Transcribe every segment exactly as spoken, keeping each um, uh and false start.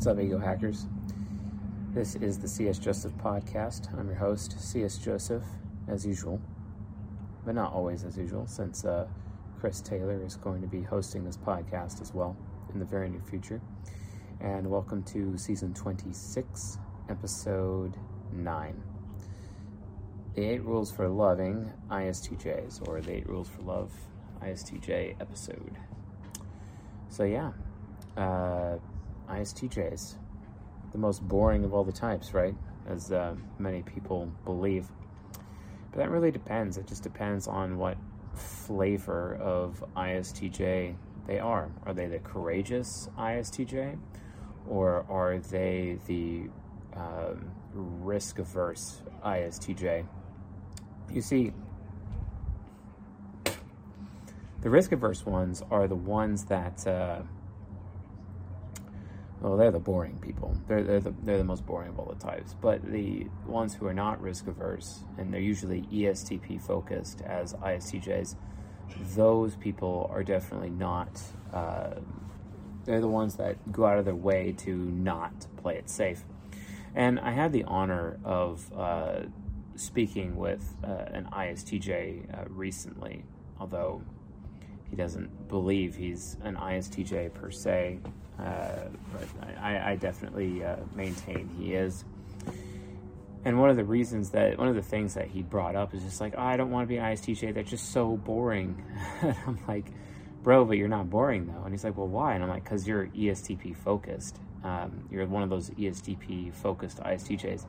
What's up, ego hackers? This is the C S Joseph podcast. I'm your host, C S Joseph, as usual, but not always as usual, since uh, Chris Taylor is going to be hosting this podcast as well in the very near future. And welcome to season twenty-six, episode nine. The eight rules for loving I S T Js, or the eight rules for love I S T J episode. So yeah, uh, I S T Js, the most boring of all the types, right? As uh, many people believe. But that really depends. It just depends on what flavor of I S T J they are. Are they the courageous I S T J, or are they the um, risk-averse I S T J? You see, the risk-averse ones are the ones that, uh, well, they're the boring people. They're they're the, they're the most boring of all the types. But the ones who are not risk-averse, and they're usually E S T P-focused as I S T Js, those people are definitely not, uh, they're the ones that go out of their way to not play it safe. And I had the honor of uh, speaking with uh, an I S T J uh, recently, although he doesn't believe he's an I S T J per se, uh, but I, I definitely uh, maintain he is. And one of the reasons that, one of the things that he brought up is just like, oh, I don't want to be an I S T J, they're just so boring. And I'm like, bro, but you're not boring though. And he's like, well, why? And I'm like, because you're E S T P focused. Um, you're one of those E S T P focused I S T Js.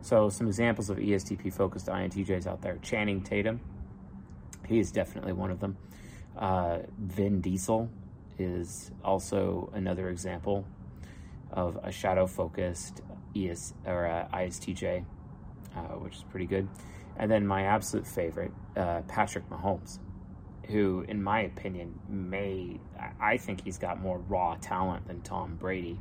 So some examples of E S T P focused I N T Js out there: Channing Tatum, he is definitely one of them. Uh, Vin Diesel is also another example of a shadow focused E S or uh, I S T J, uh, which is pretty good. And then my absolute favorite, uh, Patrick Mahomes, who, in my opinion, may, I think he's got more raw talent than Tom Brady.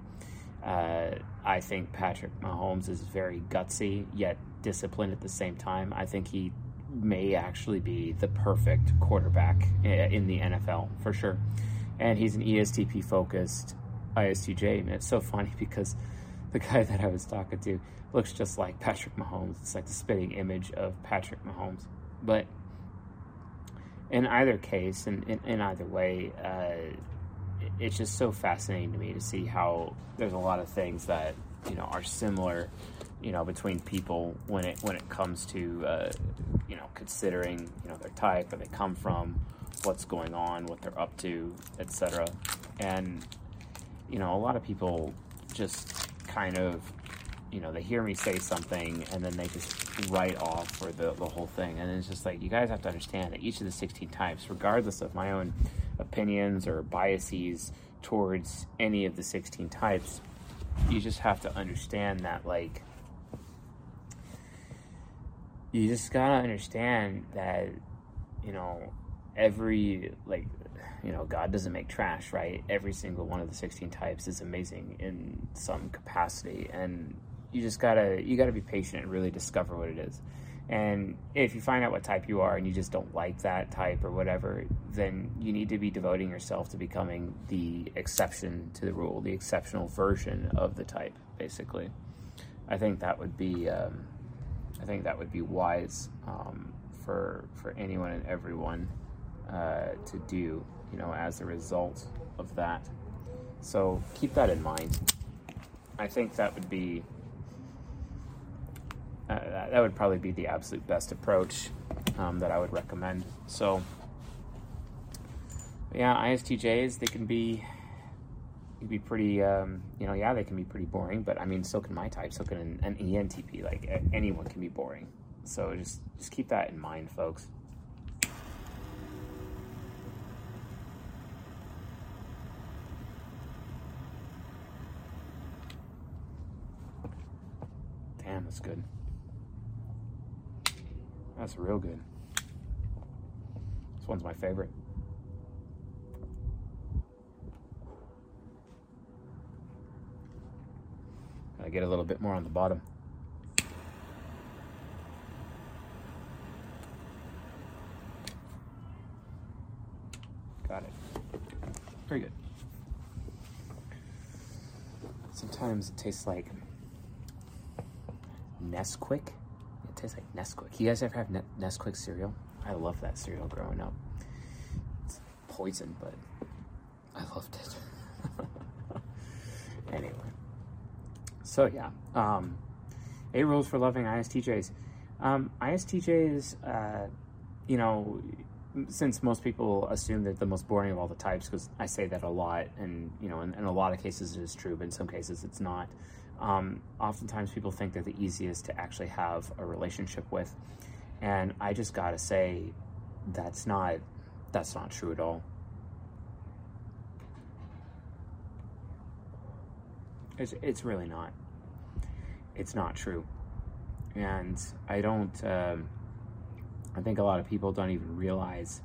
Uh, I think Patrick Mahomes is very gutsy, yet disciplined at the same time. I think he may actually be the perfect quarterback in the N F L, for sure. And he's an E S T P-focused I S T J. And it's so funny because the guy that I was talking to looks just like Patrick Mahomes. It's like the spitting image of Patrick Mahomes. But in either case, and in, in, in either way, uh, it's just so fascinating to me to see how there's a lot of things that, you know, are similar, you know, between people when it when it comes to, uh, you know, considering, you know, their type, where they come from, what's going on, what they're up to, et cetera. And, you know, a lot of people just kind of, you know, they hear me say something and then they just write off for the, the whole thing. And it's just like, you guys have to understand that each of the sixteen types, regardless of my own opinions or biases towards any of the sixteen types, you just have to understand that, like, you just gotta understand that, you know, every, like, you know, God doesn't make trash, right? Every single one of the sixteen types is amazing in some capacity. And you just gotta, you gotta be patient and really discover what it is. And if you find out what type you are and you just don't like that type or whatever, then you need to be devoting yourself to becoming the exception to the rule, the exceptional version of the type, basically. I think that would be, um, I think that would be wise um, for for anyone and everyone uh, to do, you know, as a result of that. So keep that in mind. I think that would be, Uh, that would probably be the absolute best approach um, that I would recommend. So, yeah, I S T Js, they can be, can be pretty, um, you know, yeah, they can be pretty boring, but I mean, so can my type, so can an, an E N T P, like anyone can be boring. So just, just keep that in mind, folks. Damn, that's good. That's real good. This one's my favorite. Gotta get a little bit more on the bottom. Got it. Very good. Sometimes it tastes like Nesquik. It tastes like Nesquik. You guys ever have Nesquik cereal? I loved that cereal growing up. It's poison, but I loved it. Anyway. So, yeah. Um, eight rules for loving I S T Js. Um, I S T Js, uh, you know, since most people assume they're the most boring of all the types, because I say that a lot, and, you know, in, in a lot of cases it is true, but in some cases it's not. Um, oftentimes people think they're the easiest to actually have a relationship with. And I just gotta say, that's not, that's not true at all. It's, it's really not. It's not true. And I don't, um, I think a lot of people don't even realize,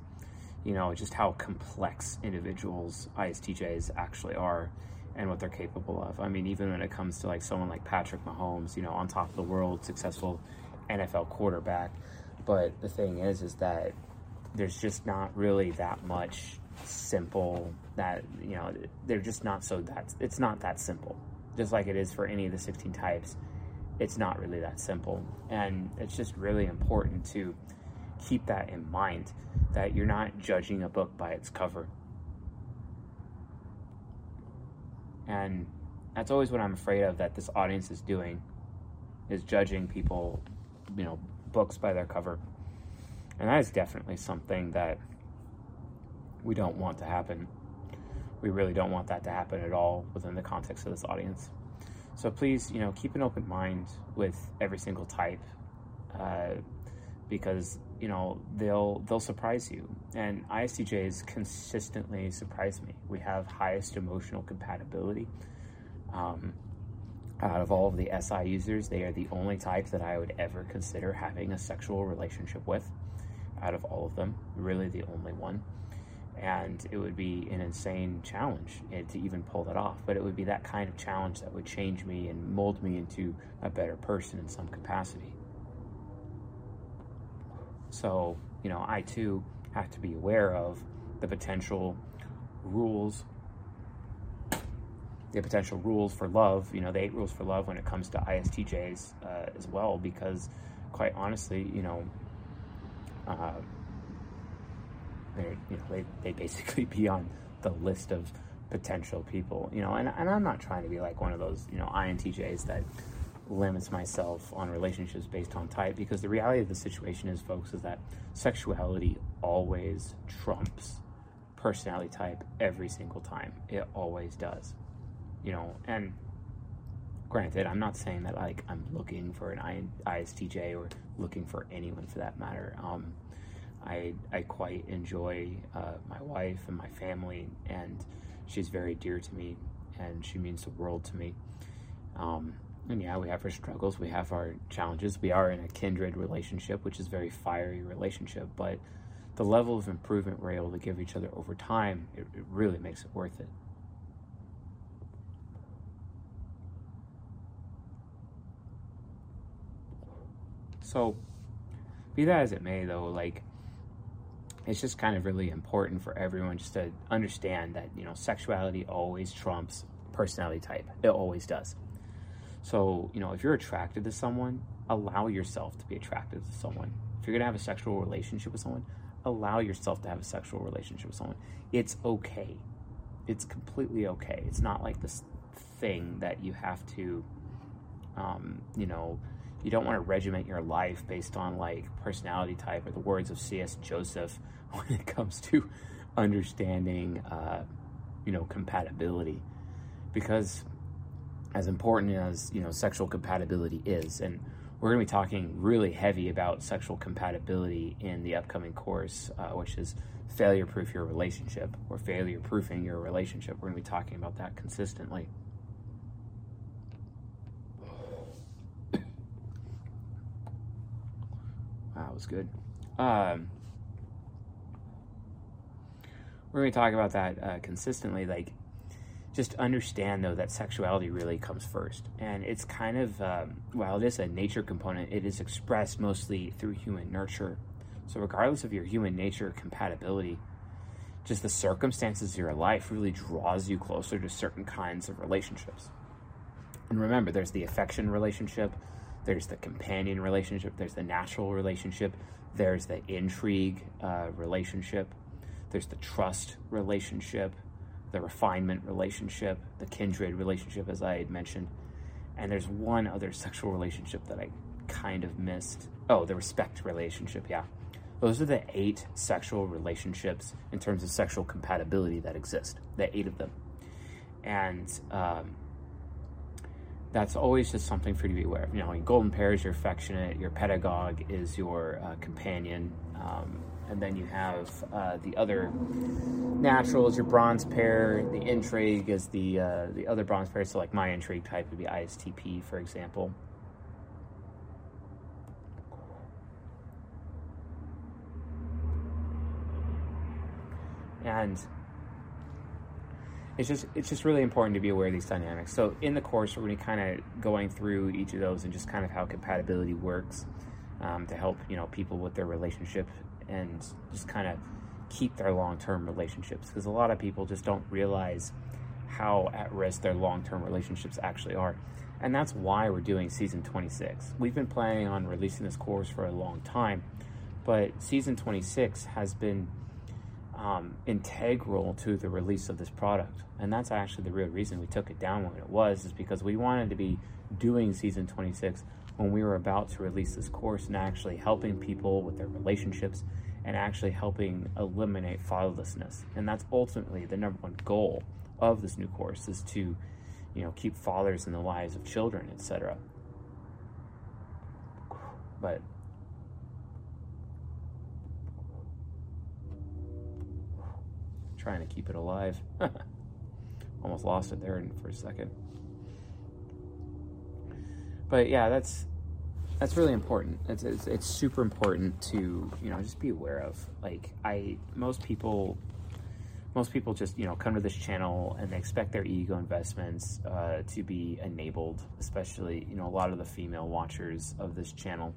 you know, just how complex individuals I S T Js actually are and what they're capable of. I mean, even when it comes to like someone like Patrick Mahomes, you know, on top of the world, successful N F L quarterback. But the thing is, is that there's just not really that much simple that, you know, they're just not so that it's not that simple. Just like it is for any of the sixteen types, it's not really that simple. And it's just really important to keep that in mind, that you're not judging a book by its cover. And that's always what I'm afraid of that this audience is doing, is judging people, you know, books by their cover. And that is definitely something that we don't want to happen. We really don't want that to happen at all within the context of this audience. So please, you know, keep an open mind with every single type, uh, because, you know, they'll they'll surprise you. And I S T Js consistently surprise me. We have highest emotional compatibility. Um, out of all of the S I users, they are the only type that I would ever consider having a sexual relationship with. Out of all of them, really the only one. And it would be an insane challenge to even pull that off. But it would be that kind of challenge that would change me and mold me into a better person in some capacity. So, you know, I too have to be aware of the potential rules, the potential rules for love, you know, the eight rules for love when it comes to I S T Js uh, as well, because quite honestly, you know, uh, They, you know, they, they basically be on the list of potential people, you know, and, and I'm not trying to be like one of those, you know, I N T Js that limits myself on relationships based on type, because the reality of the situation is, folks, is that sexuality always trumps personality type every single time. It always does, you know, and granted, I'm not saying that like I'm looking for an I S T J or looking for anyone for that matter. Um, I, I quite enjoy uh, my wife and my family, and she's very dear to me, and she means the world to me. Um, and yeah, we have our struggles, we have our challenges. We are in a kindred relationship, which is a very fiery relationship, but the level of improvement we're able to give each other over time, it, it really makes it worth it. So, be that as it may, though, like, it's just kind of really important for everyone just to understand that, you know, sexuality always trumps personality type. It always does. So, you know, if you're attracted to someone, allow yourself to be attracted to someone. If you're going to have a sexual relationship with someone, allow yourself to have a sexual relationship with someone. It's okay. It's completely okay. It's not like this thing that you have to, um, you know, you don't want to regiment your life based on like personality type, or the words of C S Joseph when it comes to understanding, uh, you know, compatibility. Because as important as, you know, sexual compatibility is, and we're going to be talking really heavy about sexual compatibility in the upcoming course, uh, which is failure-proof your relationship, or failure-proofing your relationship. We're going to be talking about that consistently. That was good. Um, we're going to talk about that uh, consistently. Like, just understand, though, that sexuality really comes first. And it's kind of, um, while it is a nature component, it is expressed mostly through human nurture. So regardless of your human nature compatibility, just the circumstances of your life really draws you closer to certain kinds of relationships. And remember, there's the affection relationship, there's the companion relationship, there's the natural relationship, there's the intrigue uh, relationship, there's the trust relationship, the refinement relationship, the kindred relationship, as I had mentioned. And there's one other sexual relationship that I kind of missed. Oh, the respect relationship, yeah. Those are the eight sexual relationships in terms of sexual compatibility that exist, the eight of them. And um, that's always just something for you to be aware of. You know, your golden pair is your affectionate, your pedagogue is your uh, companion, um, and then you have uh, the other naturals, your bronze pair, the intrigue is the uh, the other bronze pair. So like my intrigue type would be I S T P, for example. And it's just it's just really important to be aware of these dynamics. So in the course, we're going to be kind of going through each of those and just kind of how compatibility works um, to help, you know, people with their relationship and just kind of keep their long-term relationships, because a lot of people just don't realize how at risk their long-term relationships actually are. And that's why we're doing season twenty-six. We've been planning on releasing this course for a long time, but season twenty-six has been Um, integral to the release of this product. And that's actually the real reason we took it down when it was, is because we wanted to be doing season twenty-six when we were about to release this course and actually helping people with their relationships and actually helping eliminate fatherlessness. And that's ultimately the number one goal of this new course, is to, you know, keep fathers in the lives of children, et cetera. But trying to keep it alive. Almost lost it there for a second. But yeah, that's that's really important. It's, it's it's super important to, you know, just be aware of. Like I, most people, most people just, you know, come to this channel and they expect their ego investments uh, to be enabled, especially, you know, a lot of the female watchers of this channel.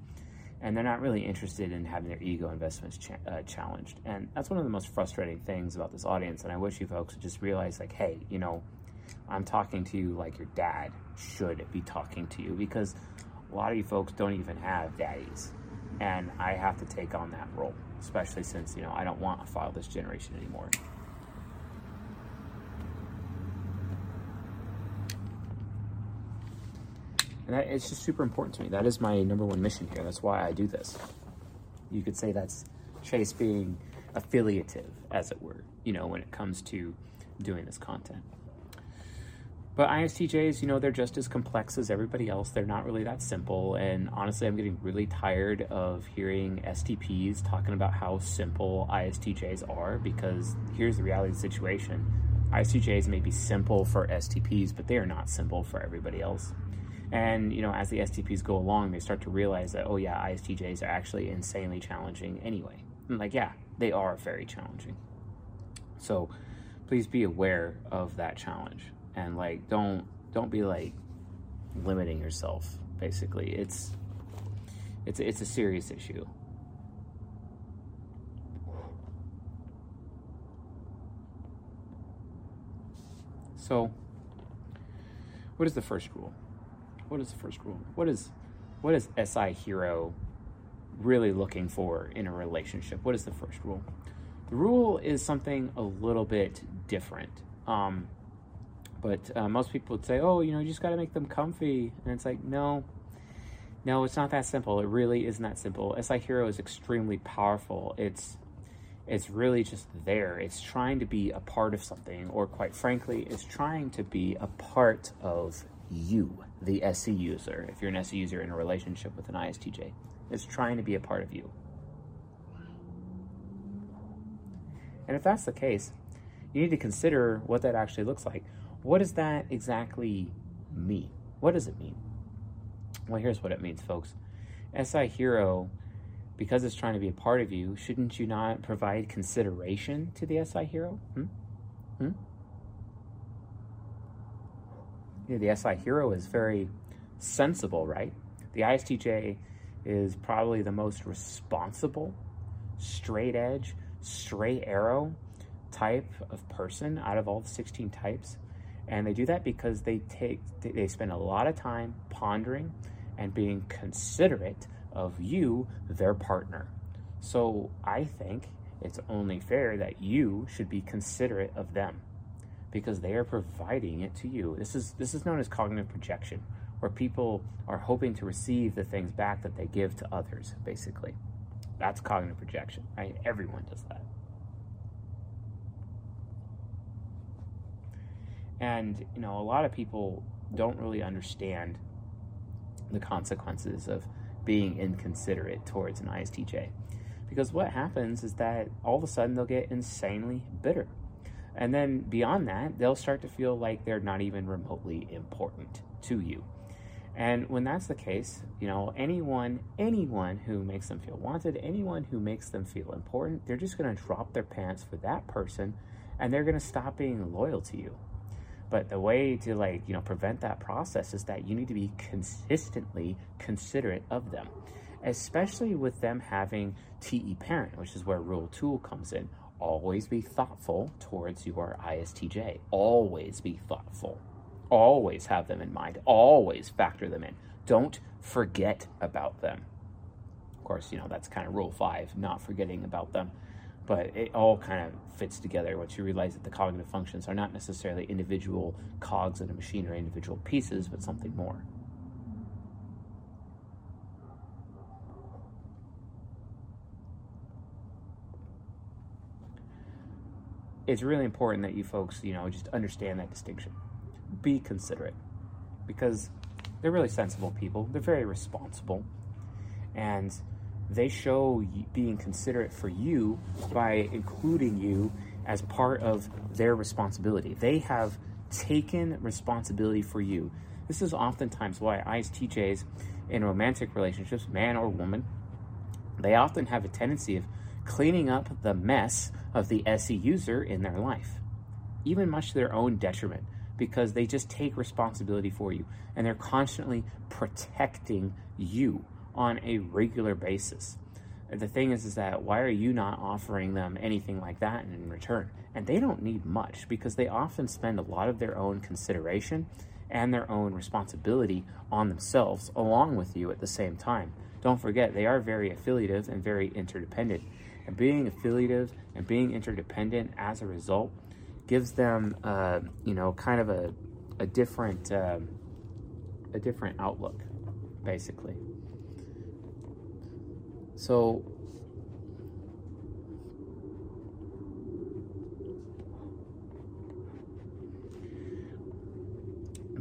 And they're not really interested in having their ego investments cha- uh, challenged. And that's one of the most frustrating things about this audience. And I wish you folks would just realize, like, hey, you know, I'm talking to you like your dad should be talking to you, because a lot of you folks don't even have daddies. And I have to take on that role, especially since, you know, I don't want to follow this generation anymore. And that, it's just super important to me. That is my number one mission here. That's why I do this. You could say that's Chase being affiliative, as it were, you know, when it comes to doing this content. But I S T Js, you know, they're just as complex as everybody else. They're not really that simple. And honestly, I'm getting really tired of hearing S T Ps talking about how simple I S T Js are, because here's the reality of the situation. I S T Js may be simple for S T Ps, but they are not simple for everybody else. And, you know, as the S T Ps go along, they start to realize that, oh yeah, I S T Js are actually insanely challenging anyway. And like, yeah, they are very challenging. So please be aware of that challenge. And like, don't, don't be like limiting yourself, basically. It's, it's, it's a serious issue. So what is the first rule? What is the first rule? What is, what is S I Hero really looking for in a relationship? What is the first rule? The rule is something a little bit different. Um, but uh, most people would say, oh, you know, you just got to make them comfy. And it's like, no, no, it's not that simple. It really isn't that simple. S I Hero is extremely powerful. It's, it's really just there. It's trying to be a part of something, or quite frankly, it's trying to be a part of you, the S E user, if you're an S E user in a relationship with an I S T J. It's trying to be a part of you. And if that's the case, you need to consider what that actually looks like. What does that exactly mean? What does it mean? Well, here's what it means, folks. S I Hero, because it's trying to be a part of you, shouldn't you not provide consideration to the S I Hero? Hmm? Hmm? Yeah, the S I Hero is very sensible, right? The I S T J is probably the most responsible, straight edge, straight arrow type of person out of all the sixteen types. And they do that because they take they spend a lot of time pondering and being considerate of you, their partner. So I think it's only fair that you should be considerate of them, because they are providing it to you. This is this is known as cognitive projection, where people are hoping to receive the things back that they give to others, basically. That's cognitive projection, right? Everyone does that. And, you know, a lot of people don't really understand the consequences of being inconsiderate towards an I S T J. Because what happens is that all of a sudden they'll get insanely bitter. And then beyond that, they'll start to feel like they're not even remotely important to you. And when that's the case, you know, anyone, anyone who makes them feel wanted, anyone who makes them feel important, they're just going to drop their pants for that person, and they're going to stop being loyal to you. But the way to, like, you know, prevent that process is that you need to be consistently considerate of them, especially with them having T E parent, which is where rule two comes in. Always be thoughtful towards your I S T J. Always be thoughtful. Always have them in mind. Always factor them in. Don't forget about them. Of course, you know, that's kind of rule five, not forgetting about them. But it all kind of fits together once you realize that the cognitive functions are not necessarily individual cogs in a machine or individual pieces, but something more. It's really important that you folks, you know, just understand that distinction. Be considerate, because they're really sensible people. They're very responsible, and they show being considerate for you by including you as part of their responsibility. They have taken responsibility for you. This is oftentimes why I S T Js in romantic relationships, man or woman, they often have a tendency of cleaning up the mess of the S E user in their life, even much to their own detriment, because they just take responsibility for you, and they're constantly protecting you on a regular basis. The thing is, is that why are you not offering them anything like that in return? And they don't need much, because they often spend a lot of their own consideration and their own responsibility on themselves along with you at the same time. Don't forget, they are very affiliative and very interdependent. And being affiliative and being interdependent as a result gives them, uh, you know, kind of a, a different, uh, a different outlook, basically. So,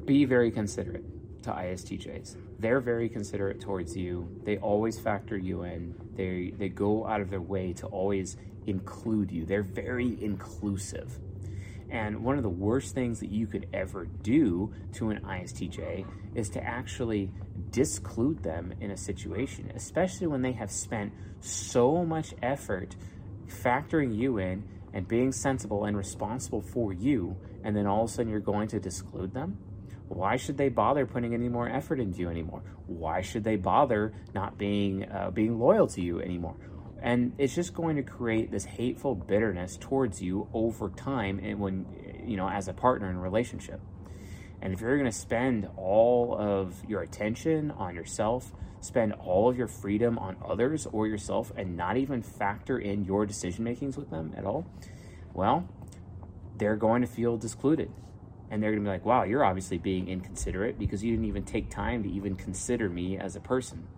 be very considerate to I S T Js. They're very considerate towards you. They always factor you in. They they go out of their way to always include you. They're very inclusive. And one of the worst things that you could ever do to an I S T J is to actually disclude them in a situation, especially when they have spent so much effort factoring you in and being sensible and responsible for you, and then all of a sudden you're going to disclude them? Why should they bother putting any more effort into you anymore? Why should they bother not being uh, being loyal to you anymore? And it's just going to create this hateful bitterness towards you over time, and when, you know, as a partner in a relationship. And if you're going to spend all of your attention on yourself, spend all of your freedom on others or yourself, and not even factor in your decision makings with them at all, well, they're going to feel discluded. And they're going to be like, wow, you're obviously being inconsiderate because you didn't even take time to even consider me as a person.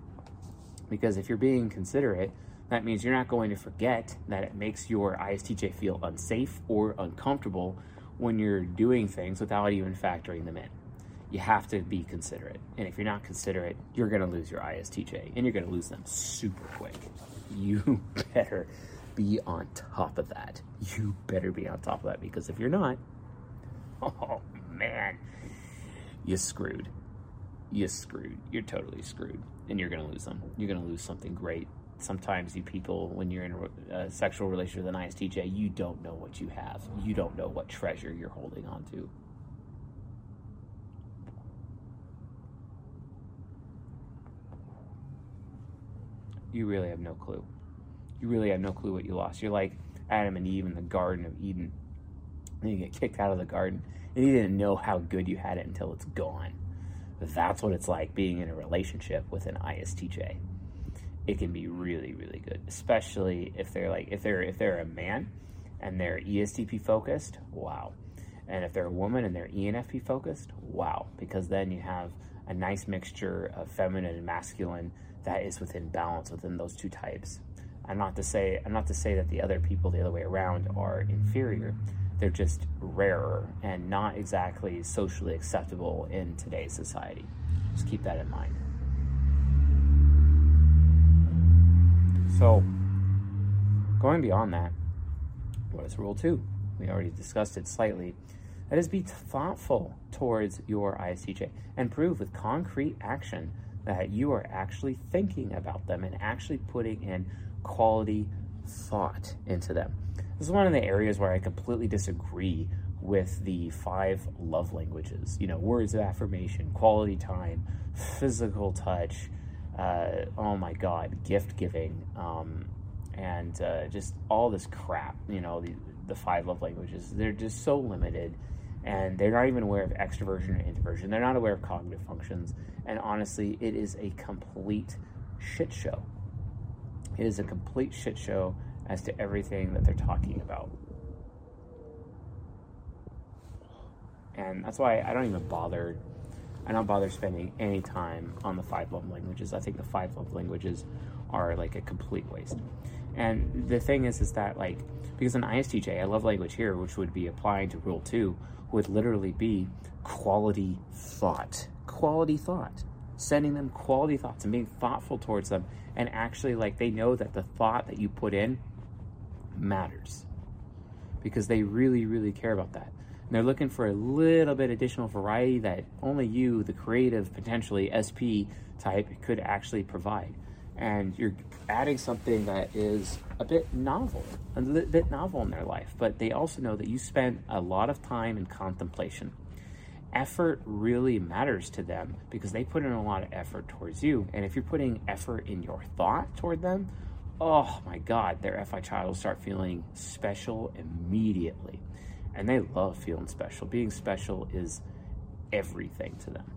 Because if you're being considerate, that means you're not going to forget that it makes your I S T J feel unsafe or uncomfortable when you're doing things without even factoring them in. You have to be considerate. And if you're not considerate, you're going to lose your I S T J, and you're going to lose them super quick. You better be on top of that. You better be on top of that, because if you're not, oh man, you screwed. You screwed. You're totally screwed, and you're going to lose them. You're going to lose something great. Sometimes you people, when you're in a sexual relationship with an I S T J, you don't know what you have. You don't know what treasure you're holding on to. You really have no clue. You really have no clue what you lost. You're like Adam and Eve in the Garden of Eden. and you get kicked out of the garden, and you didn't know how good you had it until it's gone. That's what it's like being in a relationship with an I S T J. It can be really, really good, especially if they're like if they're if they're a man and they're E S T P focused. Wow. And if they're a woman and they're E N F P focused, wow, because then you have a nice mixture of feminine and masculine that is within balance within those two types. And not to say, I'm not to say that the other people the other way around are inferior. They're just rarer and not exactly socially acceptable in today's society. Just keep that in mind. So, going beyond that, what is rule two? We already discussed it slightly. That is, be thoughtful towards your I S T J and prove with concrete action that you are actually thinking about them and actually putting in quality thought into them. This is one of the areas where I completely disagree with the five love languages. You know, words of affirmation, quality time, physical touch, uh, oh my God, gift giving, um, and uh, just all this crap, you know, the, the five love languages. They're just so limited, and they're not even aware of extroversion or introversion. They're not aware of cognitive functions, and honestly, it is a complete shit show. It is a complete shit show as to everything that they're talking about. And that's why I don't even bother, I don't bother spending any time on the five love languages. I think the five love languages are like a complete waste. And the thing is, is that like, because an I S T J, a love language here, which would be applying to rule two, would literally be quality thought, quality thought, sending them quality thoughts and being thoughtful towards them. And actually, like, they know that the thought that you put in matters because they really, really care about that. And they're looking for a little bit additional variety that only you, the creative, potentially S P type, could actually provide. And you're adding something that is a bit novel, a little bit novel in their life. But they also know that you spent a lot of time in contemplation. Effort really matters to them because they put in a lot of effort towards you. And if you're putting effort in your thought toward them, oh my God, their F I child will start feeling special immediately. And they love feeling special. Being special is everything to them.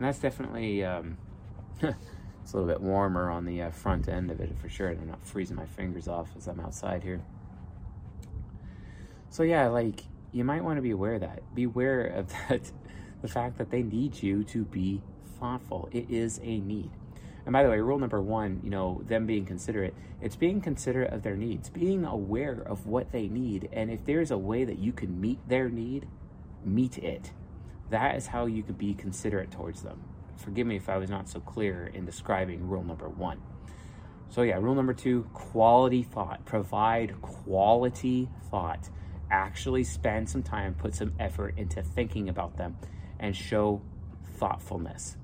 And that's definitely, um, it's a little bit warmer on the uh, front end of it for sure. And I'm not freezing my fingers off as I'm outside here. So yeah, like you might want to be aware of that. Beware of that, the fact that they need you to be thoughtful. It is a need. And by the way, rule number one, you know, them being considerate, it's being considerate of their needs, being aware of what they need. And if there's a way that you can meet their need, meet it. That is how you could be considerate towards them. Forgive me if I was not so clear in describing rule number one. So yeah, rule number two, quality thought. Provide quality thought. Actually spend some time, put some effort into thinking about them and show thoughtfulness.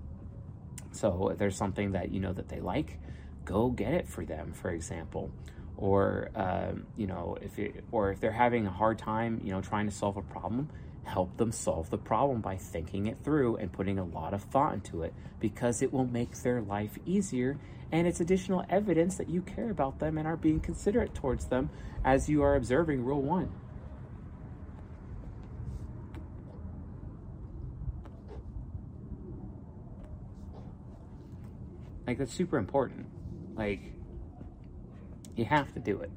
So if there's something that you know that they like, go get it for them, for example. Or, um, you know, if it, or if they're having a hard time, you know, trying to solve a problem, help them solve the problem by thinking it through and putting a lot of thought into it because it will make their life easier. And it's additional evidence that you care about them and are being considerate towards them as you are observing rule one. Like, that's super important. Like, you have to do it.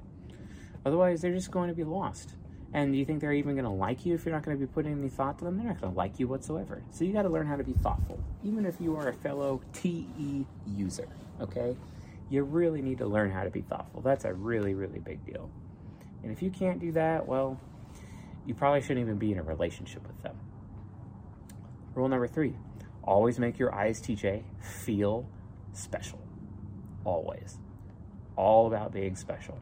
Otherwise, they're just going to be lost. And do you think they're even going to like you if you're not going to be putting any thought to them? They're not going to like you whatsoever. So you got to learn how to be thoughtful, even if you are a fellow T E user, okay? You really need to learn how to be thoughtful. That's a really, really big deal. And if you can't do that, well, you probably shouldn't even be in a relationship with them. Rule number three, always make your I S T J feel special. Always. All about being special.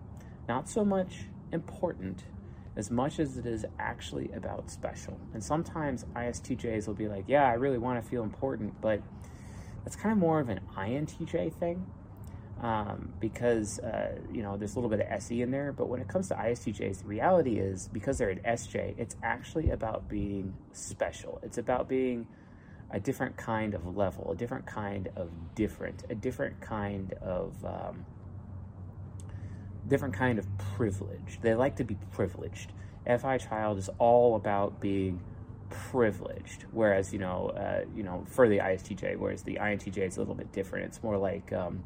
Not so much important as much as it is actually about special. And sometimes I S T Js will be like, yeah, I really want to feel important, but that's kind of more of an I N T J thing um, because, uh, you know, there's a little bit of S E in there. But when it comes to I S T Js, the reality is because they're an S J, it's actually about being special. It's about being a different kind of level, a different kind of different, a different kind of um, different kind of privilege. They like to be privileged. F I Child is all about being privileged, whereas you know, uh, you know, for the I S T J, whereas the I N T J is a little bit different. It's more like um,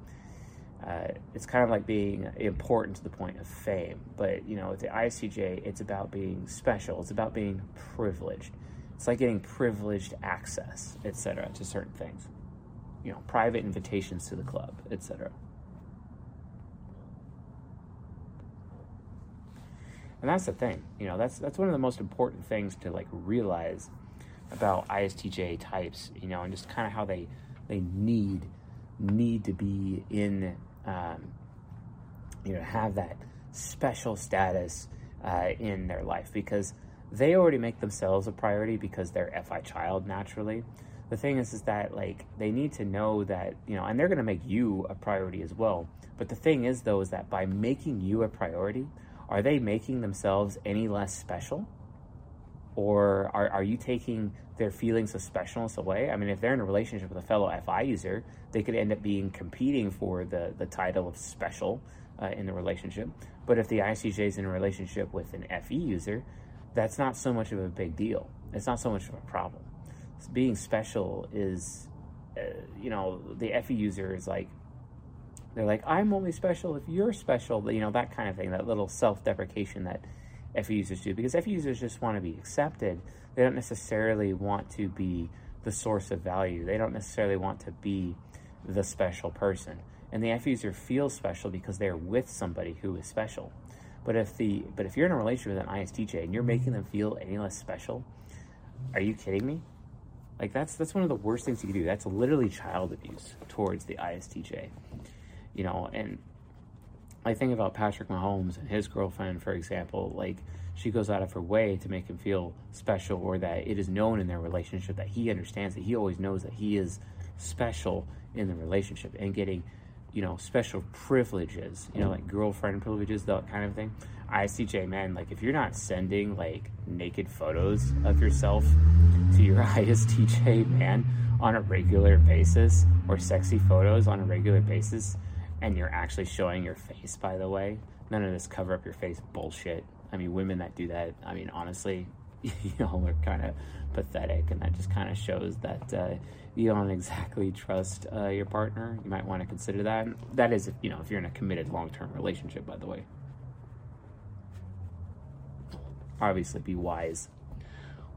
uh, it's kind of like being important to the point of fame. But you know, with the I S T J, it's about being special. It's about being privileged. It's like getting privileged access, et cetera, to certain things. You know, private invitations to the club, et cetera. And that's the thing. You know, that's that's one of the most important things to like realize about I S T J types. You know, and just kind of how they they need need to be in, um, you know, have that special status uh, in their life, because they already make themselves a priority because they're F I Child naturally. The thing is, is that like they need to know that, you know, and they're going to make you a priority as well. But the thing is though, is that by making you a priority, are they making themselves any less special? Or are, are you taking their feelings of specialness away? I mean, if they're in a relationship with a fellow F I user, they could end up being competing for the, the title of special uh, in the relationship. But if the I S T J is in a relationship with an F E user, that's not so much of a big deal. It's not so much of a problem. So being special is, uh, you know, the F E user is like, they're like, I'm only special if you're special, you know, that kind of thing, that little self-deprecation that F E users do, because F E users just want to be accepted. They don't necessarily want to be the source of value. They don't necessarily want to be the special person. And the F E user feels special because they're with somebody who is special. But if the but if you're in a relationship with an I S T J and you're making them feel any less special, are you kidding me? Like that's that's one of the worst things you can do. That's literally child abuse towards the I S T J. You know, and I think about Patrick Mahomes and his girlfriend, for example. Like she goes out of her way to make him feel special, or that it is known in their relationship that he understands, that he always knows that he is special in the relationship, and getting, you know, special privileges, you know, like girlfriend privileges, that kind of thing. I S T J, man, like if you're not sending like naked photos of yourself to your I S T J man on a regular basis, or sexy photos on a regular basis, and you're actually showing your face, by the way, none of this cover up your face bullshit. I mean, women that do that, I mean, honestly, y'all are kind of pathetic, and that just kind of shows that uh, you don't exactly trust uh, your partner. You might want to consider that. That is, if, you know, if you're in a committed long-term relationship, by the way. Obviously, be wise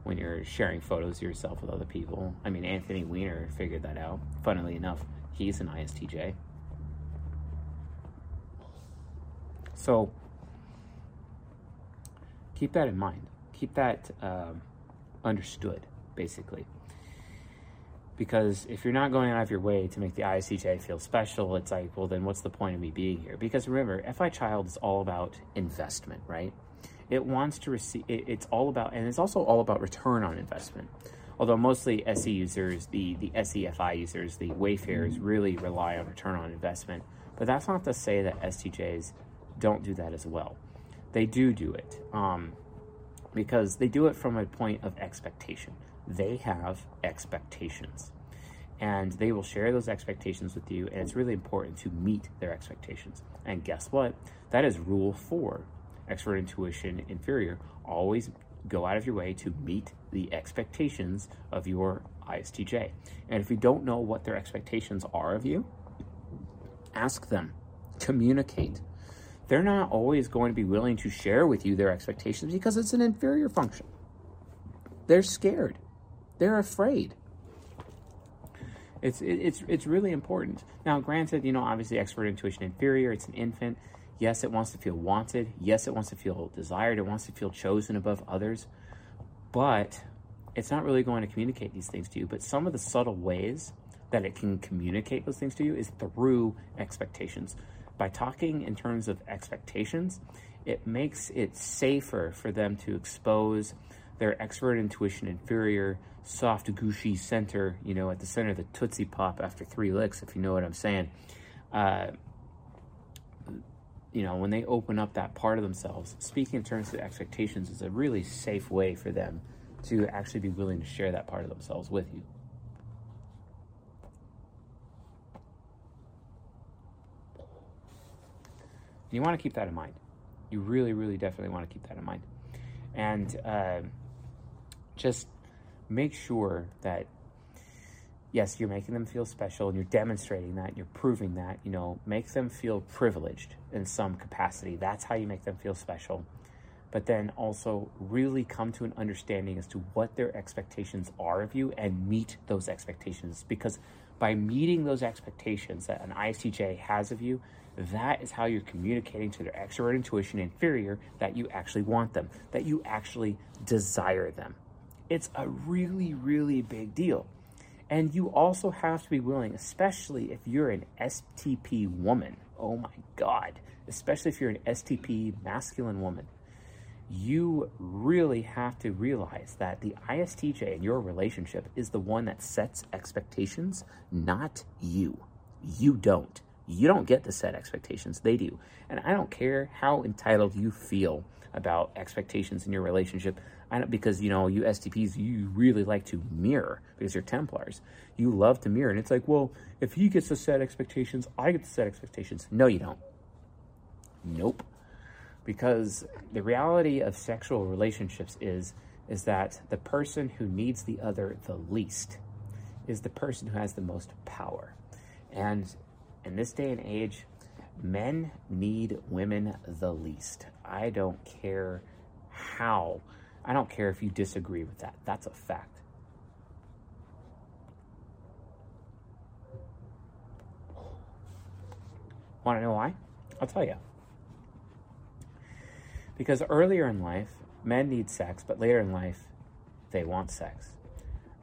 when you're sharing photos of yourself with other people. I mean, Anthony Weiner figured that out. Funnily enough, he's an I S T J. So, keep that in mind. Keep that um, understood, basically. Because if you're not going out of your way to make the I S T J feel special, it's like, well, then what's the point of me being here? Because remember, F I Child is all about investment, right? It wants to receive, it, it's all about, and it's also all about return on investment. Although mostly S E users, the, the S E F I users, the wayfarers really rely on return on investment. But that's not to say that S T Js don't do that as well. They do do it. Um, Because they do it from a point of expectation. They have expectations. And they will share those expectations with you. And it's really important to meet their expectations. And guess what? That is rule four. Expert intuition inferior. Always go out of your way to meet the expectations of your I S T J. And if you don't know what their expectations are of you, ask them. Communicate. They're not always going to be willing to share with you their expectations because it's an inferior function. They're scared. They're afraid. It's it's it's really important. Now, granted, you know, obviously expert intuition inferior, it's an infant. Yes, it wants to feel wanted. Yes, it wants to feel desired. It wants to feel chosen above others. But it's not really going to communicate these things to you. But some of the subtle ways that it can communicate those things to you is through expectations. By talking in terms of expectations, it makes it safer for them to expose their expert intuition inferior, soft gushy center, you know, at the center of the Tootsie Pop after three licks, if you know what I'm saying. Uh, you know, when they open up that part of themselves, speaking in terms of expectations is a really safe way for them to actually be willing to share that part of themselves with you. You want to keep that in mind. You really, really definitely want to keep that in mind. And uh, just make sure that, yes, you're making them feel special, and you're demonstrating that, and you're proving that, you know, make them feel privileged in some capacity. That's how you make them feel special. But then also really come to an understanding as to what their expectations are of you and meet those expectations. Because by meeting those expectations that an I S T J has of you, that is how you're communicating to their extrovert intuition inferior that you actually want them, that you actually desire them. It's a really, really big deal. And you also have to be willing, especially if you're an S T P woman, oh my God, especially if you're an S T P masculine woman, you really have to realize that the I S T J in your relationship is the one that sets expectations, not you. You don't. You don't get to set expectations. They do. And I don't care how entitled you feel about expectations in your relationship. I don't, because, you know, you S T Ps, you really like to mirror because you're Templars. You love to mirror. And it's like, well, if he gets to set expectations, I get to set expectations. No, you don't. Nope. Because the reality of sexual relationships is, is that the person who needs the other the least is the person who has the most power. And in this day and age, men need women the least. I don't care how. I don't care if you disagree with that. That's a fact. Want to know why? I'll tell you. Because earlier in life, men need sex, but later in life, they want sex.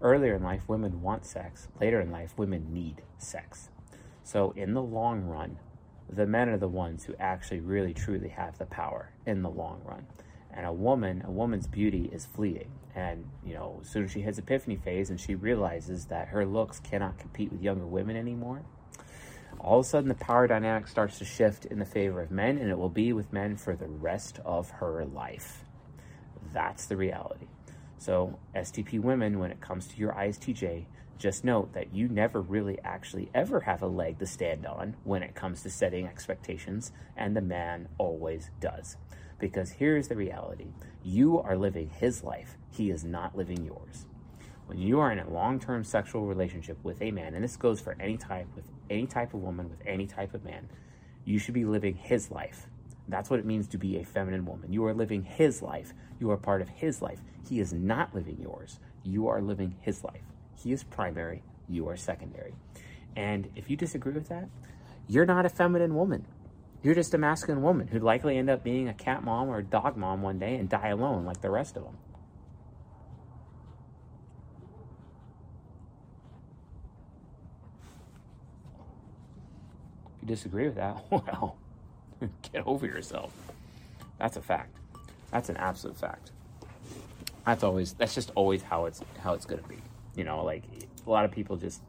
Earlier in life, women want sex. Later in life, women need sex. So in the long run, the men are the ones who actually really truly have the power in the long run. And a woman, a woman's beauty is fleeting. And, you know, as soon as she hits epiphany phase and she realizes that her looks cannot compete with younger women anymore, all of a sudden the power dynamic starts to shift in the favor of men, and it will be with men for the rest of her life. That's the reality. So S T P women, when it comes to your I S T J, just note that you never really actually ever have a leg to stand on when it comes to setting expectations, and the man always does. Because here's the reality. You are living his life. He is not living yours. When you are in a long-term sexual relationship with a man, and this goes for any type, with any type of woman, with any type of man, you should be living his life. That's what it means to be a feminine woman. You are living his life. You are part of his life. He is not living yours. You are living his life. He is primary. You are secondary. And if you disagree with that, you're not a feminine woman. You're just a masculine woman who'd likely end up being a cat mom or a dog mom one day and die alone like the rest of them. Disagree with that, well, get over yourself. That's a fact. That's an absolute fact. That's always, that's just always how it's, how it's going to be. You know, like a lot of people just,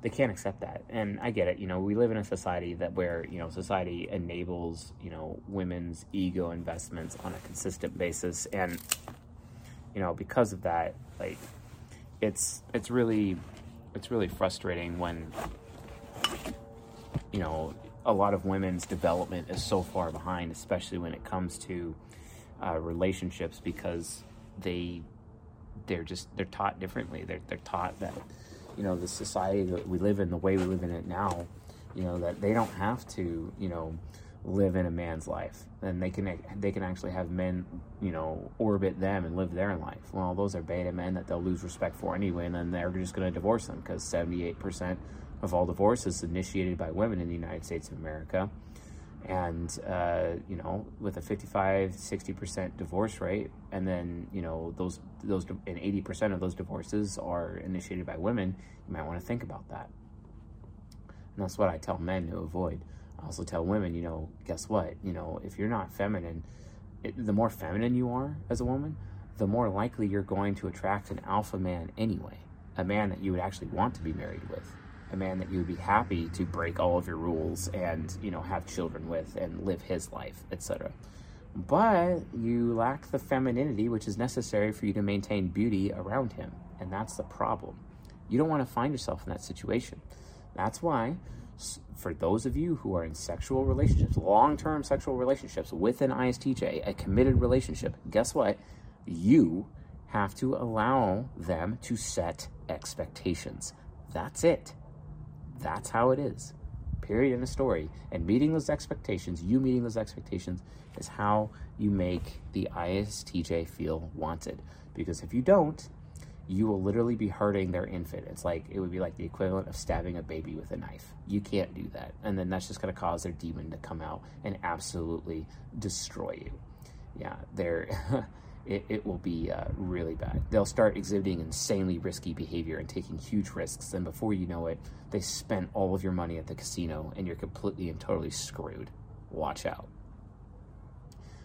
they can't accept that. And I get it. You know, we live in a society that where, you know, society enables, you know, women's ego investments on a consistent basis. And, you know, because of that, like it's, it's really, it's really frustrating when, you know, a lot of women's development is so far behind, especially when it comes to uh, relationships, because they they're just they're taught differently. They're they're taught that, you know, the society that we live in, the way we live in it now, you know, that they don't have to, you know, live in a man's life, and they can they can actually have men, you know, orbit them and live their life. Well, those are beta men that they'll lose respect for anyway, and then they're just going to divorce them because seventy-eight percent of all divorces initiated by women in the United States of America. And, uh, you know, with a fifty-five, sixty percent divorce rate, and then, you know, those, those, and eighty percent of those divorces are initiated by women, you might want to think about that. And that's what I tell men to avoid. I also tell women, you know, guess what? You know, if you're not feminine, it, the more feminine you are as a woman, the more likely you're going to attract an alpha man anyway, a man that you would actually want to be married with. A man that you would be happy to break all of your rules and, you know, have children with and live his life, et cetera. But you lack the femininity which is necessary for you to maintain beauty around him. And that's the problem. You don't want to find yourself in that situation. That's why for those of you who are in sexual relationships, long-term sexual relationships with an I S T J, a committed relationship, guess what? You have to allow them to set expectations. That's it. That's how it is. Period in a story. And meeting those expectations, you meeting those expectations, is how you make the I S T J feel wanted. Because if you don't, you will literally be hurting their infant. It's like, it would be like the equivalent of stabbing a baby with a knife. You can't do that. And then that's just going to cause their demon to come out and absolutely destroy you. Yeah, they're... It, it will be uh, really bad. They'll start exhibiting insanely risky behavior and taking huge risks, and before you know it, they spent all of your money at the casino, and you're completely and totally screwed. Watch out.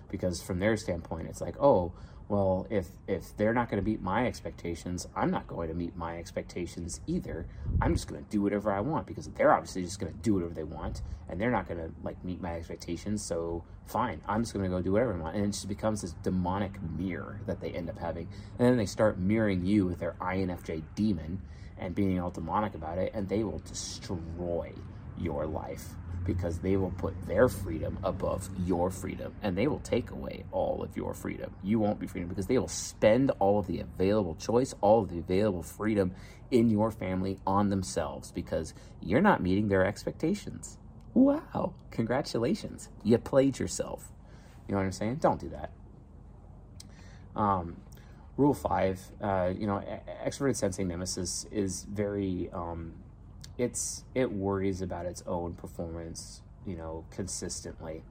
Because from their standpoint, it's like, oh, well, if, if they're not going to meet my expectations, I'm not going to meet my expectations either. I'm just going to do whatever I want, because they're obviously just going to do whatever they want, and they're not going to, like, meet my expectations, so fine. I'm just going to go do whatever I want. And it just becomes this demonic mirror that they end up having. And then they start mirroring you with their I N F J demon and being all demonic about it, and they will destroy your life, because they will put their freedom above your freedom, and they will take away all of your freedom. You won't be freedom, because they will spend all of the available choice, all of the available freedom in your family on themselves, because you're not meeting their expectations. Wow, congratulations. You played yourself. You know what I'm saying? Don't do that. Um, rule five, uh, you know, extroverted sensing nemesis is very... Um, It's it worries about its own performance, you know, consistently.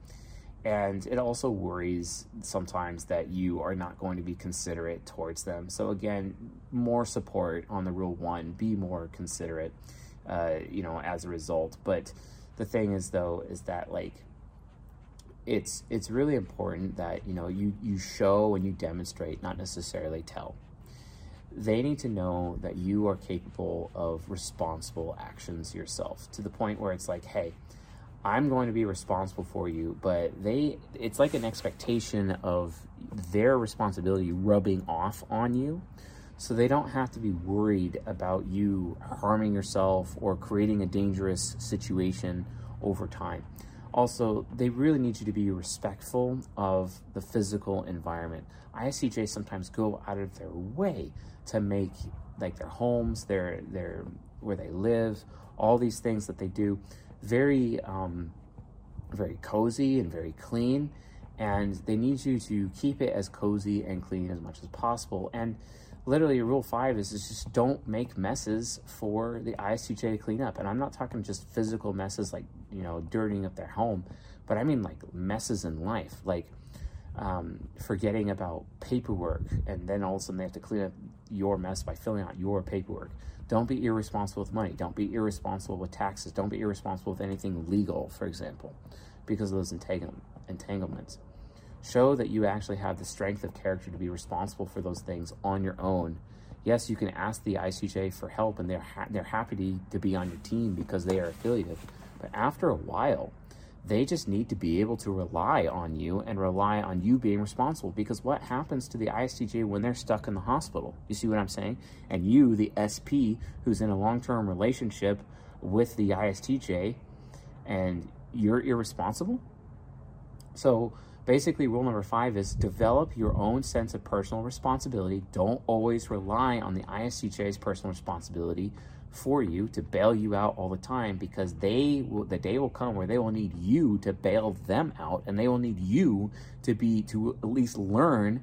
And it also worries sometimes that you are not going to be considerate towards them. So again, more support on the rule one, be more considerate, uh, you know, as a result. But the thing is, though, is that, like, it's it's really important that, you know, you, you show and you demonstrate, not necessarily tell. They need to know that you are capable of responsible actions yourself, to the point where it's like, hey, I'm going to be responsible for you, but they, it's like an expectation of their responsibility rubbing off on you. So they don't have to be worried about you harming yourself or creating a dangerous situation over time. Also, they really need you to be respectful of the physical environment. I S T Js sometimes go out of their way to make, like, their homes, their their where they live, all these things that they do, very, um, very cozy and very clean. And they need you to keep it as cozy and clean as much as possible. And literally, rule five is, is just don't make messes for the I S T J to clean up. And I'm not talking just physical messes, like, you know, dirtying up their home, but I mean, like, messes in life, like um, forgetting about paperwork, and then all of a sudden they have to clean up your mess by filling out your paperwork. Don't be irresponsible with money. Don't be irresponsible with taxes. Don't be irresponsible with anything legal, for example, because of those entang- entanglements. Show that you actually have the strength of character to be responsible for those things on your own. Yes, you can ask the I C J for help, and they're ha- they're happy to, to be on your team because they are affiliated. But after a while, they just need to be able to rely on you and rely on you being responsible, because what happens to the I S T J when they're stuck in the hospital? You see what I'm saying? And you, the S P, who's in a long-term relationship with the I S T J, and you're irresponsible? So... basically, rule number five is develop your own sense of personal responsibility. Don't always rely on the I S T J's personal responsibility for you to bail you out all the time, because they will, the day will come where they will need you to bail them out, and they will need you to be to at least learn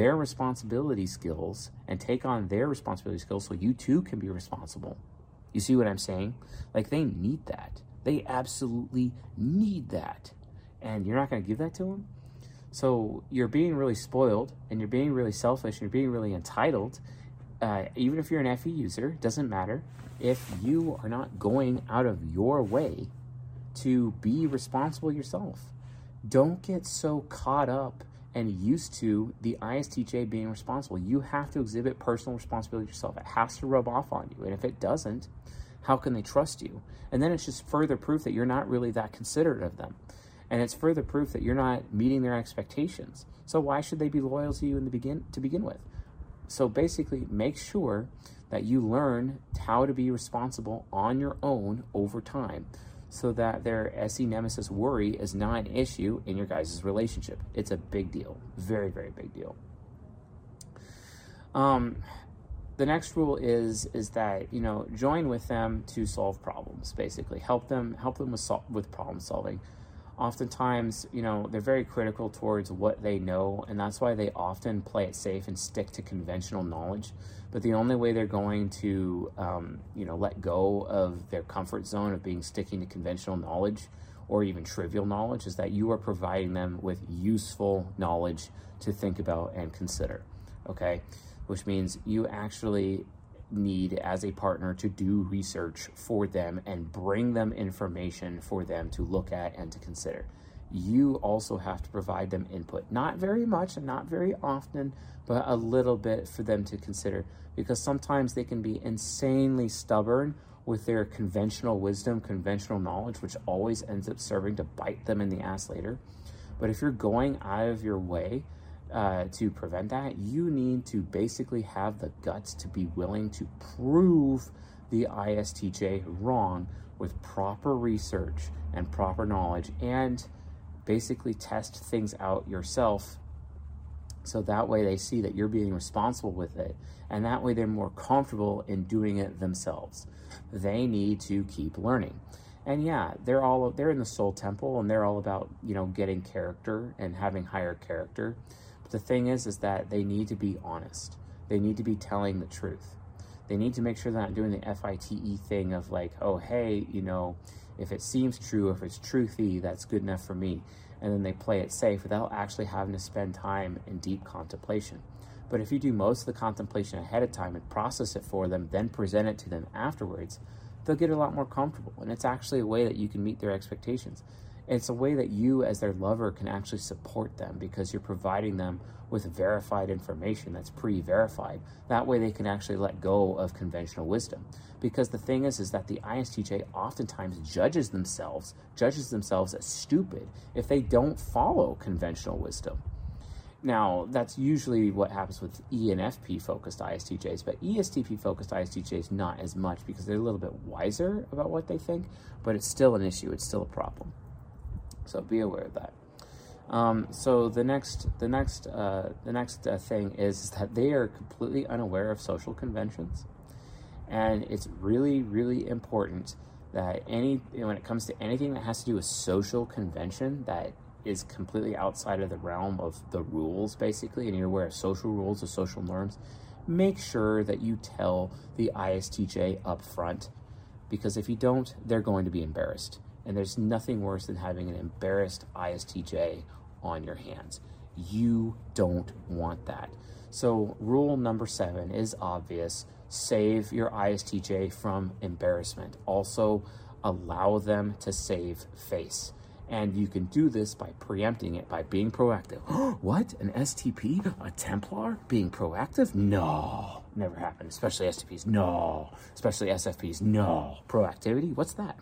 their responsibility skills and take on their responsibility skills so you too can be responsible. You see what I'm saying? Like, they need that. They absolutely need that. And you're not going to give that to them? So you're being really spoiled, and you're being really selfish, and you're being really entitled. Uh, even if you're an F E user, doesn't matter. If you are not going out of your way to be responsible yourself, don't get so caught up and used to the I S T J being responsible. You have to exhibit personal responsibility yourself. It has to rub off on you. And if it doesn't, how can they trust you? And then it's just further proof that you're not really that considerate of them. And it's further proof that you're not meeting their expectations. So why should they be loyal to you in the begin to begin with? So basically, make sure that you learn how to be responsible on your own over time. so that their S E nemesis worry is not an issue in your guys' relationship. It's a big deal. Very, very big deal. Um, the next rule is is that, you know, join with them to solve problems, basically. Help them help them with, sol- with problem solving. Oftentimes, you know, they're very critical towards what they know, and that's why they often play it safe and stick to conventional knowledge. But the only way they're going to, um, you know, let go of their comfort zone of being sticking to conventional knowledge or even trivial knowledge is that you are providing them with useful knowledge to think about and consider, okay? Which means you actually need as a partner to do research for them and bring them information for them to look at and to consider. You also have to provide them input, not very much and not very often, but a little bit for them to consider, because sometimes they can be insanely stubborn with their conventional wisdom, conventional knowledge, which always ends up serving to bite them in the ass later. But if you're going out of your way Uh, to prevent that, you need to basically have the guts to be willing to prove the I S T J wrong with proper research and proper knowledge, and basically test things out yourself, so that way they see that you're being responsible with it, and that way they're more comfortable in doing it themselves. They need to keep learning. And yeah, they're all they're in the Soul Temple, and they're all about, you know, getting character and having higher character. The thing is, is that they need to be honest. They need to be telling the truth. They need to make sure they're not doing the F I T E thing of like, oh, hey, you know, if it seems true, if it's truthy, that's good enough for me. And then they play it safe without actually having to spend time in deep contemplation. But if you do most of the contemplation ahead of time and process it for them, then present it to them afterwards, they'll get a lot more comfortable. And it's actually a way that you can meet their expectations. It's a way that you, as their lover, can actually support them, because you're providing them with verified information that's pre-verified. That way they can actually let go of conventional wisdom. Because the thing is, is that the I S T J oftentimes judges themselves, judges themselves as stupid if they don't follow conventional wisdom. Now, that's usually what happens with E N F P-focused I S T Js, but E S T P-focused I S T Js not as much, because they're a little bit wiser about what they think, but it's still an issue, it's still a problem. So be aware of that. Um, so the next, the next, uh, the next uh, thing is that they are completely unaware of social conventions, and it's really, really important that any when it comes to anything that has to do with social convention that is completely outside of the realm of the rules, basically, and you're aware of social rules or social norms, make sure that you tell the I S T J up front, because if you don't, they're going to be embarrassed. And there's nothing worse than having an embarrassed I S T J on your hands. You don't want that. So rule number seven is obvious. Save your I S T J from embarrassment. Also, allow them to save face. And you can do this by preempting it, by being proactive. What? An S T P? A Templar? Being proactive? No. Never happened. Especially S T Ps. No. Especially S F Ps. No. Proactivity? What's that?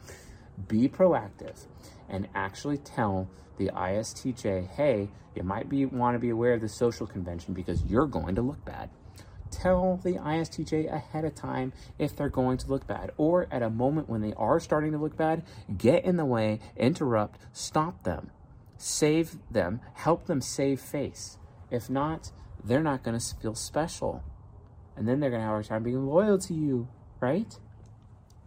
Be proactive and actually tell the I S T J, hey, you might be want to be aware of the social convention because you're going to look bad. Tell the I S T J ahead of time if they're going to look bad, or at a moment when they are starting to look bad, get in the way, interrupt, stop them, save them, help them save face. If not, they're not going to feel special. And then they're going to have a hard time being loyal to you, right?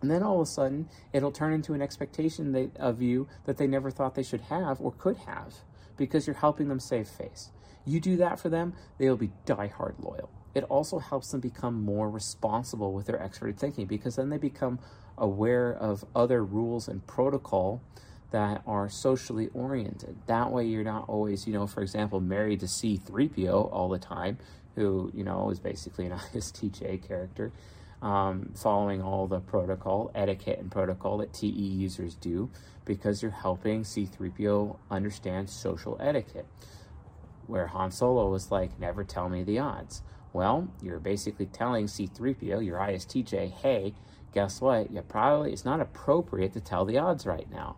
And then all of a sudden, it'll turn into an expectation they, of you that they never thought they should have or could have, because you're helping them save face. You do that for them, they'll be diehard loyal. It also helps them become more responsible with their expert thinking, because then they become aware of other rules and protocol that are socially oriented. That way you're not always, you know, for example, married to C three P O all the time, who, you know, is basically an I S T J character. Um, following all the protocol, etiquette and protocol that T E users do, because you're helping C three P O understand social etiquette. Where Han Solo was like, never tell me the odds. Well, you're basically telling C three P O, your I S T J, hey, guess what? You probably, it's not appropriate to tell the odds right now.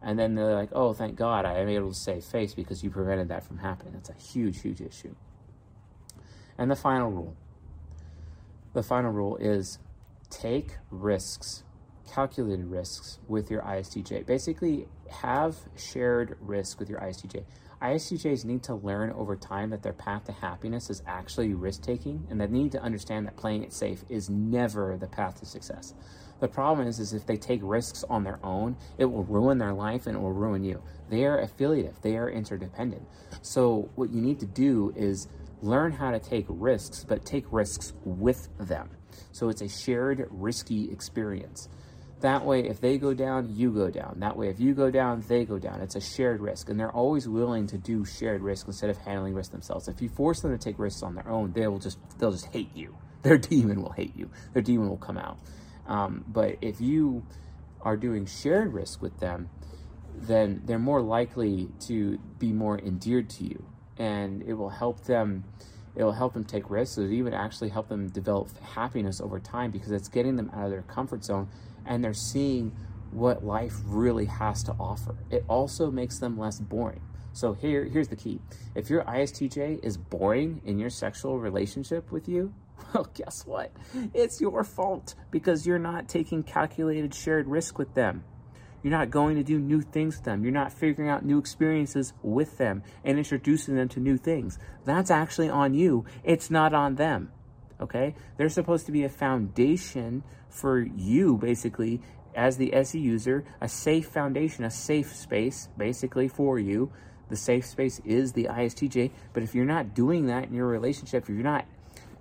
And then they're like, oh, thank God I am able to save face because you prevented that from happening. That's a huge, huge issue. And the final rule. The final rule is take risks calculated risks with your I S T J. Basically, have shared risk with your I S T J. I S T Js need to learn over time that their path to happiness is actually risk-taking, and they need to understand that playing it safe is never the path to success. The problem is, is if they take risks on their own, it will ruin their life and it will ruin you. They are affiliative. They are interdependent. So what you need to do is learn how to take risks, but take risks with them. So it's a shared risky experience. That way, if they go down, you go down. That way, if you go down, they go down. It's a shared risk, and they're always willing to do shared risk instead of handling risk themselves. If you force them to take risks on their own, they will just they'll just hate you. Their demon will hate you. Their demon will come out. Um, but if you are doing shared risk with them, then they're more likely to be more endeared to you, and it will help them. It'll help them take risks. It'll even actually help them develop happiness over time, because it's getting them out of their comfort zone and they're seeing what life really has to offer. It also makes them less boring. So here, here's the key. If your I S T J is boring in your sexual relationship with you, well, guess what? It's your fault, because you're not taking calculated shared risk with them. You're not going to do new things with them. You're not figuring out new experiences with them and introducing them to new things. That's actually on you. It's not on them, okay? There's supposed to be a foundation for you, basically, as the S E user, a safe foundation, a safe space, basically, for you. The safe space is the I S T J, but if you're not doing that in your relationship, if you're not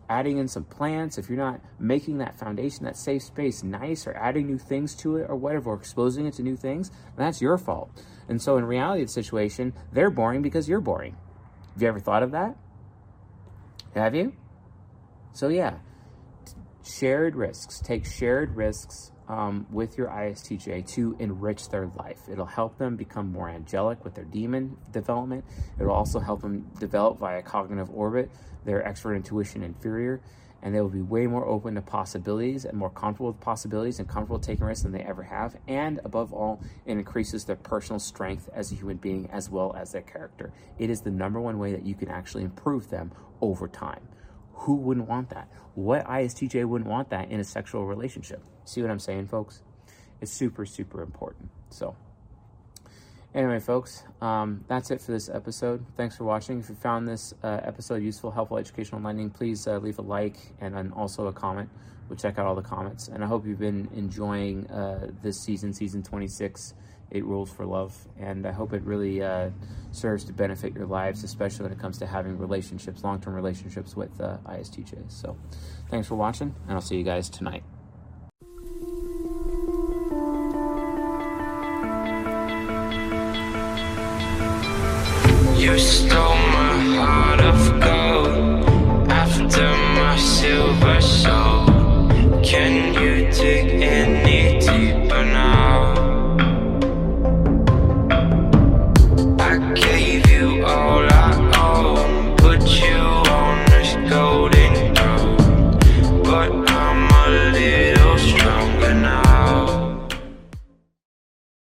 adding in some plants, if you're not making that foundation, that safe space nice, or adding new things to it or whatever, or exposing it to new things, that's your fault. And so in reality of the situation, they're boring because you're boring. Have you ever thought of that? Have you? So yeah, shared risks. Take shared risks um, with your I S T J to enrich their life. It'll help them become more angelic with their demon development. It'll also help them develop via cognitive orbit their expert intuition inferior, and they will be way more open to possibilities and more comfortable with possibilities and comfortable taking risks than they ever have. And above all, it increases their personal strength as a human being as well as their character. It is the number one way that you can actually improve them over time. Who wouldn't want that? What I S T J wouldn't want that in a sexual relationship? See what I'm saying, folks? It's super, super important. So anyway, folks, um, that's it for this episode. Thanks for watching. If you found this uh, episode useful, helpful, educational, enlightening, please uh, leave a like and then also a comment. We'll check out all the comments. And I hope you've been enjoying uh, this season, season twenty-six, Eight Rules for Love. And I hope it really uh, serves to benefit your lives, especially when it comes to having relationships, long-term relationships with uh, I S T Js. So thanks for watching, and I'll see you guys tonight. You stole my heart of gold after my silver soul.